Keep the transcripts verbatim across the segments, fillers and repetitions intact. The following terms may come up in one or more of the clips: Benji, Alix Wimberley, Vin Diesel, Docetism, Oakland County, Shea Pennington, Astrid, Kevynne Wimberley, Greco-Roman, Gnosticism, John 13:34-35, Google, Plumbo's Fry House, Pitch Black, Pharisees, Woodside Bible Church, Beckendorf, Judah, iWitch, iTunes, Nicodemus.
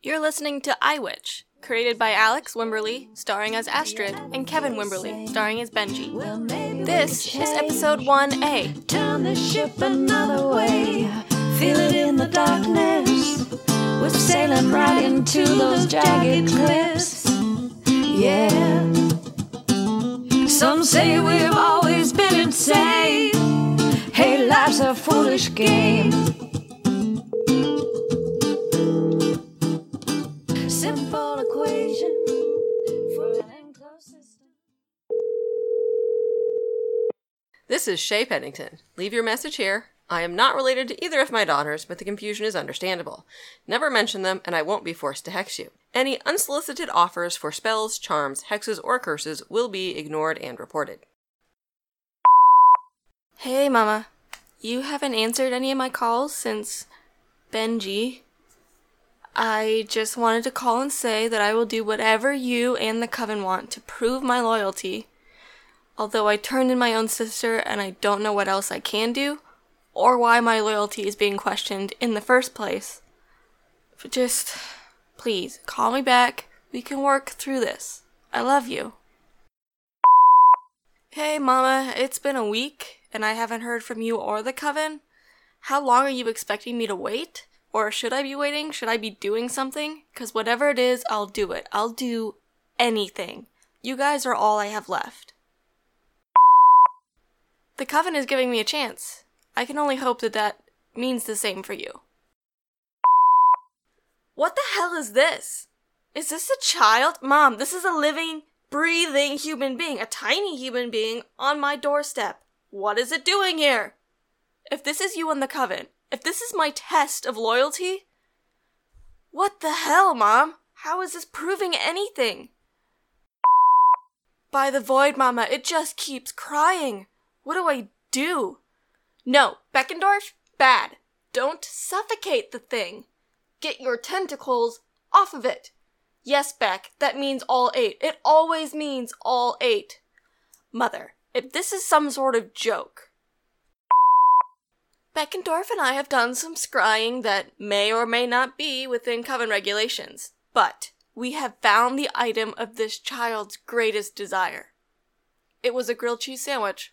You're listening to iWitch, created by Alix Wimberley, starring as Astrid, and Kevynne Wimberley, starring as Benji. Well, this is episode one A. Turn the ship another way, feel it in the darkness. We're sailing right into those jagged cliffs. Yeah. Some say we've always been insane. Hey, life's a foolish game. Simple equation for an enclosed system. This is Shea Pennington. Leave your message here. I am not related to either of my daughters, but the confusion is understandable. Never mention them, and I won't be forced to hex you. Any unsolicited offers for spells, charms, hexes, or curses will be ignored and reported. Hey, Mama. You haven't answered any of my calls since Benji. I just wanted to call and say that I will do whatever you and the Coven want to prove my loyalty. Although I turned in my own sister and I don't know what else I can do, or why my loyalty is being questioned in the first place. But just, please, call me back. We can work through this. I love you. Hey, Mama, it's been a week and I haven't heard from you or the Coven. How long are you expecting me to wait? Or should I be waiting? Should I be doing something? Because whatever it is, I'll do it. I'll do anything. You guys are all I have left. The Coven is giving me a chance. I can only hope that that means the same for you. What the hell is this? Is this a child? Mom, this is a living, breathing human being, a tiny human being on my doorstep. What is it doing here? If this is you and the Coven, if this is my test of loyalty, what the hell, Mom? How is this proving anything? By the void, Mama, it just keeps crying. What do I do? No, Beckendorf, bad. Don't suffocate the thing. Get your tentacles off of it. Yes, Beck, that means all eight. It always means all eight. Mother, if this is some sort of joke, Beckendorf and I have done some scrying that may or may not be within Coven regulations, but we have found the item of this child's greatest desire. It was a grilled cheese sandwich.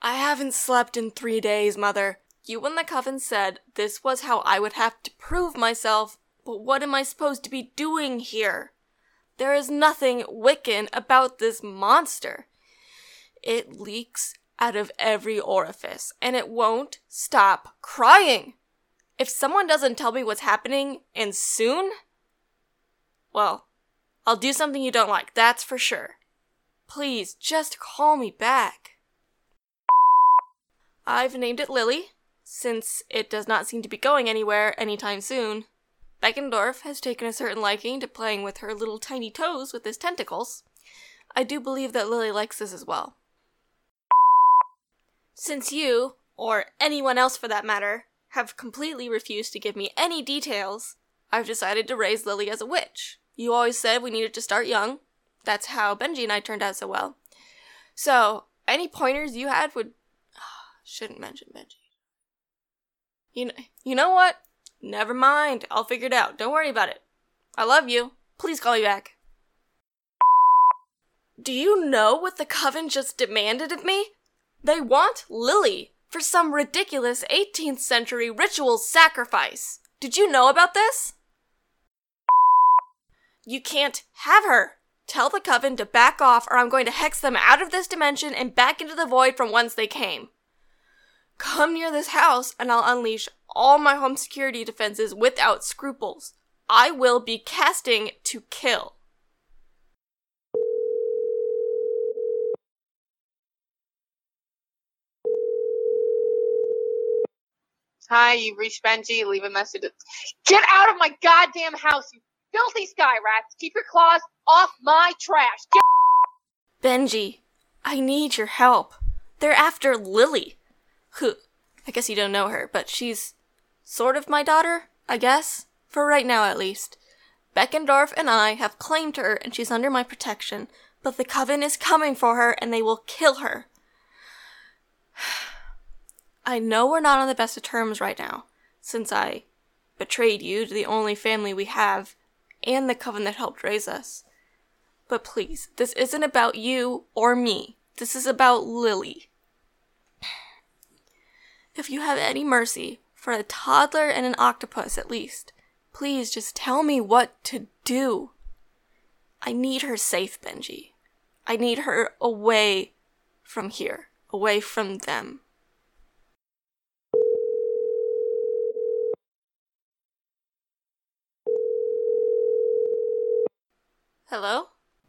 I haven't slept in three days, Mother. You and the Coven said this was how I would have to prove myself, but what am I supposed to be doing here? There is nothing Wiccan about this monster. It leaks out of every orifice, and it won't stop crying. If someone doesn't tell me what's happening, and soon, well, I'll do something you don't like, that's for sure. Please, just call me back. I've named it Lily, since it does not seem to be going anywhere anytime soon. Beckendorf has taken a certain liking to playing with her little tiny toes with his tentacles. I do believe that Lily likes this as well. Since you, or anyone else for that matter, have completely refused to give me any details, I've decided to raise Lily as a witch. You always said we needed to start young. That's how Benji and I turned out so well. So, any pointers you had would... Shouldn't mention Benji. You know, you know what? Never mind. I'll figure it out. Don't worry about it. I love you. Please call me back. Do you know what the Coven just demanded of me? They want Lily for some ridiculous eighteenth century ritual sacrifice. Did you know about this? You can't have her. Tell the Coven to back off or I'm going to hex them out of this dimension and back into the void from whence they came. Come near this house and I'll unleash all my home security defenses without scruples. I will be casting to kill. Hi, you've reached Benji. Leave a message. Get out of my goddamn house, you filthy sky rats. Keep your claws off my trash. Get- Benji, I need your help. They're after Lily, who, I guess you don't know her, but she's sort of my daughter, I guess, for right now at least. Beckendorf and I have claimed her, and she's under my protection, but the Coven is coming for her, and they will kill her. I know we're not on the best of terms right now, since I betrayed you to the only family we have, and the coven that helped raise us. But please, this isn't about you or me. This is about Lily. If you have any mercy, for a toddler and an octopus at least, please just tell me what to do. I need her safe, Benji. I need her away from here, away from them. Hello?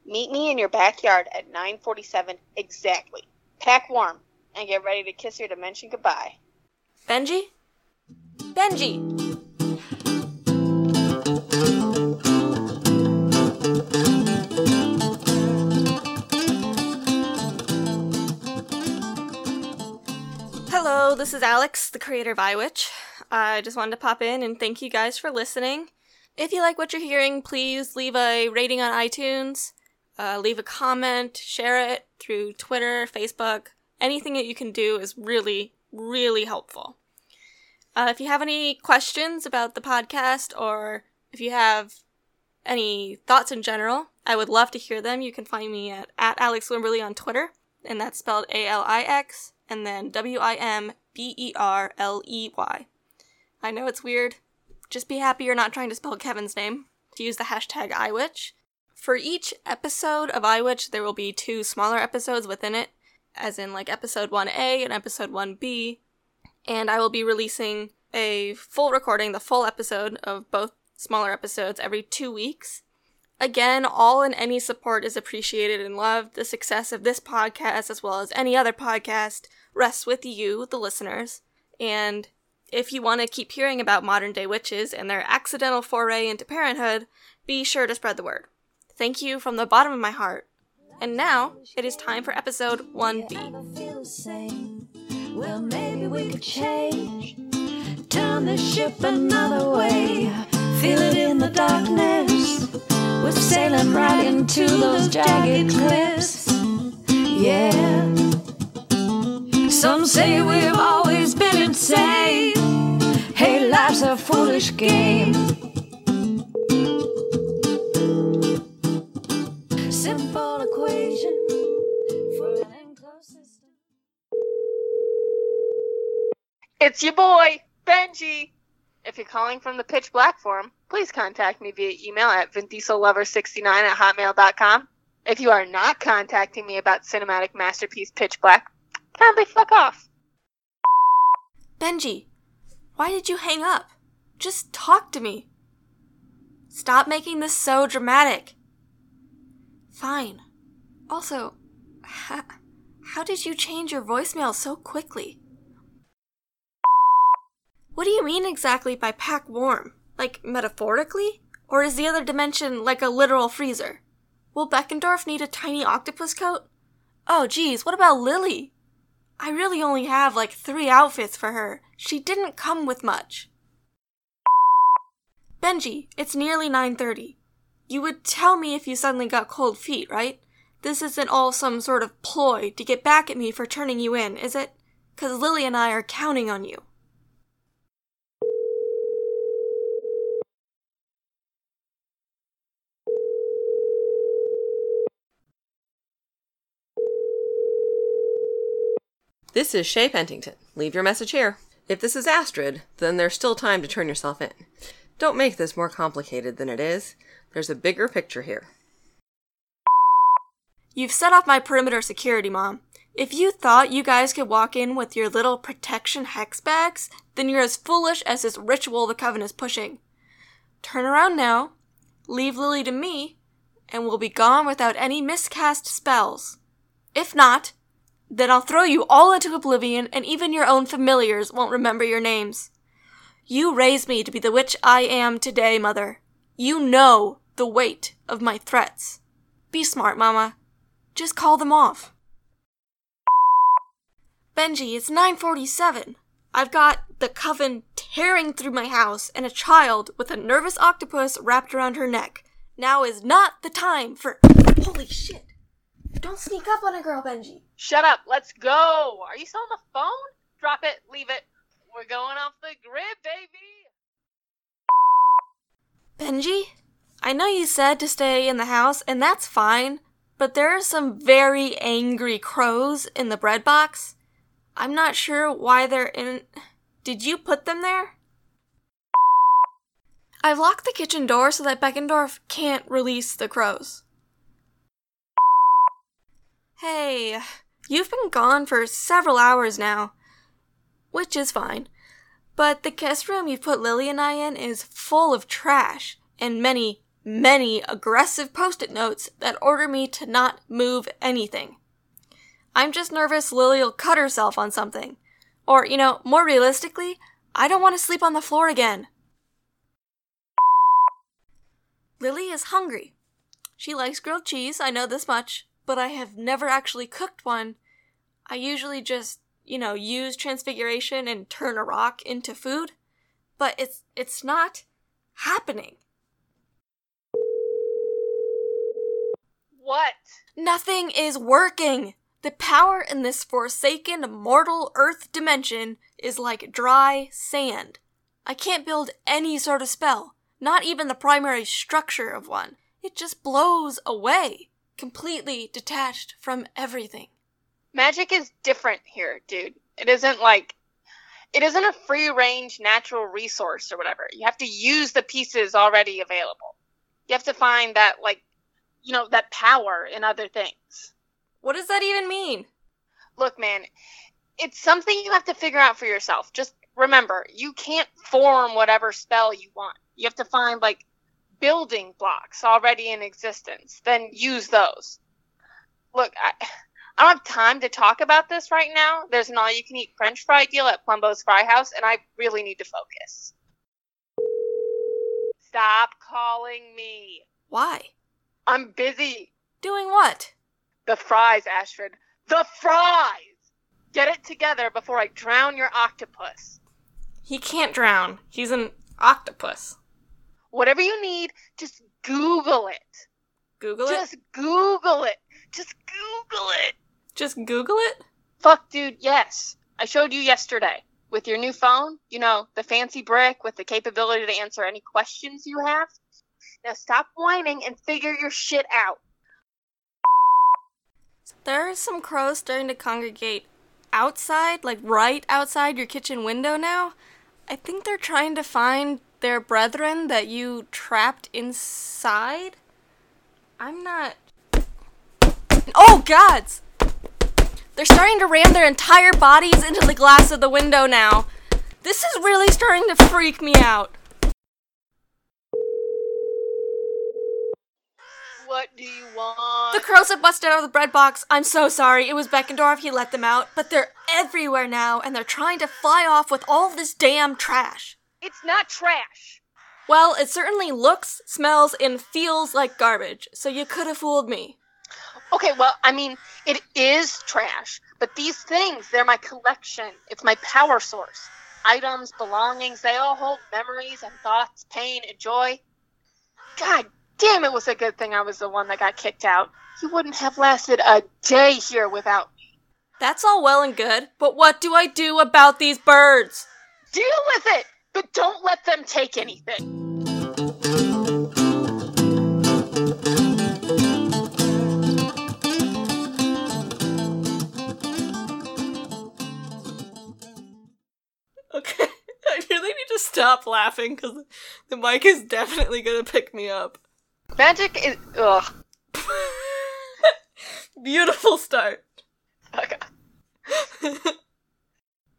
Meet me in your backyard at nine forty-seven exactly. Pack warm and get ready to kiss your dimension goodbye. Benji? Benji! Hello, this is Alix, the creator of iWitch. I just wanted to pop in and thank you guys for listening. If you like what you're hearing, please leave a rating on iTunes, uh, leave a comment, share it through Twitter, Facebook. Anything that you can do is really, really helpful. Uh, if you have any questions about the podcast, or if you have any thoughts in general, I would love to hear them. You can find me at, at Alix Wimberley on Twitter, and that's spelled A L I X, and then W I M B E R L E Y. I know it's weird. Just be happy you're not trying to spell Kevin's name. Use the hashtag iWitch. For each episode of iWitch, there will be two smaller episodes within it, as in like episode one A and episode one B, and I will be releasing a full recording, the full episode of both smaller episodes every two weeks. Again, all and any support is appreciated and loved. The success of this podcast, as well as any other podcast, rests with you, the listeners, and if you want to keep hearing about modern-day witches and their accidental foray into parenthood, be sure to spread the word. Thank you from the bottom of my heart. And now, it is time for episode one B. Well, maybe we could change, turn the ship another way, feel it in the darkness, we're sailing right into those jagged cliffs, yeah. Some say we've always been insane. Hey, life's a foolish game. Simple equation for an enclosed system. It's your boy, Benji. If you're calling from the Pitch Black forum, please contact me via email at vin diesel lover sixty-nine at hotmail dot com. If you are not contacting me about cinematic masterpiece Pitch Black, kindly fuck off. Benji, why did you hang up? Just talk to me. Stop making this so dramatic. Fine. Also, how, how did you change your voicemail so quickly? What do you mean exactly by pack warm? Like, metaphorically? Or is the other dimension like a literal freezer? Will Beckendorf need a tiny octopus coat? Oh, geez, what about Lily? I really only have like three outfits for her. She didn't come with much. Benji, it's nearly nine thirty. You would tell me if you suddenly got cold feet, right? This isn't all some sort of ploy to get back at me for turning you in, is it? 'Cause Lily and I are counting on you. This is Shea Pennington. Leave your message here. If this is Astrid, then there's still time to turn yourself in. Don't make this more complicated than it is. There's a bigger picture here. You've set off my perimeter security, Mom. If you thought you guys could walk in with your little protection hex bags, then you're as foolish as this ritual the coven is pushing. Turn around now, leave Lily to me, and we'll be gone without any miscast spells. If not, then I'll throw you all into oblivion, and even your own familiars won't remember your names. You raised me to be the witch I am today, Mother. You know the weight of my threats. Be smart, Mama. Just call them off. Benji, it's nine forty-seven. I've got the coven tearing through my house and a child with a nervous octopus wrapped around her neck. Now is not the time for— Holy shit. Don't sneak up on a girl, Benji. Shut up. Let's go. Are you still on the phone? Drop it. Leave it. We're going off the grid, baby. Benji, I know you said to stay in the house, and that's fine, but there are some very angry crows in the bread box. I'm not sure why they're in... Did you put them there? I've locked the kitchen door so that Beckendorf can't release the crows. Hey, you've been gone for several hours now, which is fine. But the guest room you've put Lily and I in is full of trash and many, many aggressive post-it notes that order me to not move anything. I'm just nervous Lily'll cut herself on something. Or, you know, more realistically, I don't want to sleep on the floor again. Lily is hungry. She likes grilled cheese, I know this much, but I have never actually cooked one. I usually just, you know, use transfiguration and turn a rock into food, but it's it's not happening. What? Nothing is working. The power in this forsaken mortal earth dimension is like dry sand. I can't build any sort of spell. Not even the primary structure of one. It just blows away, completely detached from everything. Magic is different here, dude. It isn't like, it isn't a free-range natural resource or whatever. You have to use the pieces already available. You have to find that, like, you know, that power in other things. What does that even mean? Look, man, it's something you have to figure out for yourself. Just remember, you can't form whatever spell you want. You have to find, like, building blocks already in existence, then use those. Look, I, I don't have time to talk about this right now. There's an all-you-can-eat French fry deal at Plumbo's Fry House, and I really need to focus. Stop calling me. Why? I'm busy. Doing what? The fries, Astrid. The fries! Get it together before I drown your octopus. He can't drown. He's an octopus. Whatever you need, just Google it. Google it? Just Google it. Just Google it. Just Google it? Fuck, dude, yes. I showed you yesterday. With your new phone, you know, the fancy brick with the capability to answer any questions you have. Now stop whining and figure your shit out. There are some crows starting to congregate outside, like right outside your kitchen window now. I think they're trying to find their brethren that you trapped inside? I'm not... Oh, gods! They're starting to ram their entire bodies into the glass of the window now. This is really starting to freak me out. What do you want? The crows have busted out of the bread box. I'm so sorry. It was Beckendorf. He let them out. But they're everywhere now, and they're trying to fly off with all this damn trash. It's not trash. Well, it certainly looks, smells, and feels like garbage, so you could have fooled me. Okay, well, I mean, it is trash, but these things, they're my collection. It's my power source. Items, belongings, they all hold memories and thoughts, pain and joy. God damn, it was a good thing I was the one that got kicked out. You wouldn't have lasted a day here without me. That's all well and good, but what do I do about these birds? Deal with it, but don't let them take anything. Okay, I really need to stop laughing because the mic is definitely going to pick me up. Magic is... Ugh. Beautiful start. Okay.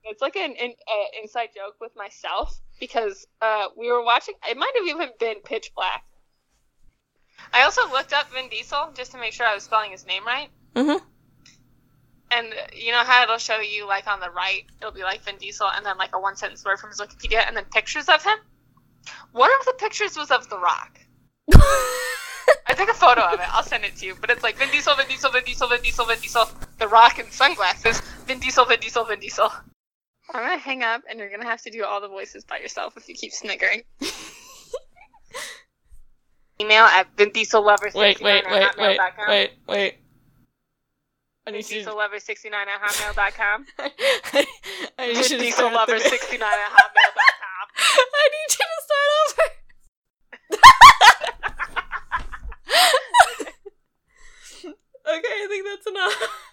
It's like an, an uh, inside joke with myself, because uh, we were watching... It might have even been Pitch Black. I also looked up Vin Diesel, just to make sure I was spelling his name right. Mm-hmm. And you know how it'll show you, like, on the right, it'll be, like, Vin Diesel, and then, like, a one-sentence word from his Wikipedia, and then pictures of him? One of the pictures was of The Rock. I took a photo of it. I'll send it to you. But it's like Vin Diesel, Vin Diesel, Vin Diesel, Vin Diesel, Vin Diesel, The Rock and sunglasses. Vin Diesel, Vin Diesel, Vin Diesel. I'm gonna hang up, and you're gonna have to do all the voices by yourself if you keep sniggering. Email at vindiesellovers sixty-nine wait, wait, at wait, wait, wait, wait. I need you. Vindiesellovers sixty-nine at hotmail dot com. I, I need you to start over. Vindiesellovers sixty-nine at hotmail dot com. I need you to start over. that's enough.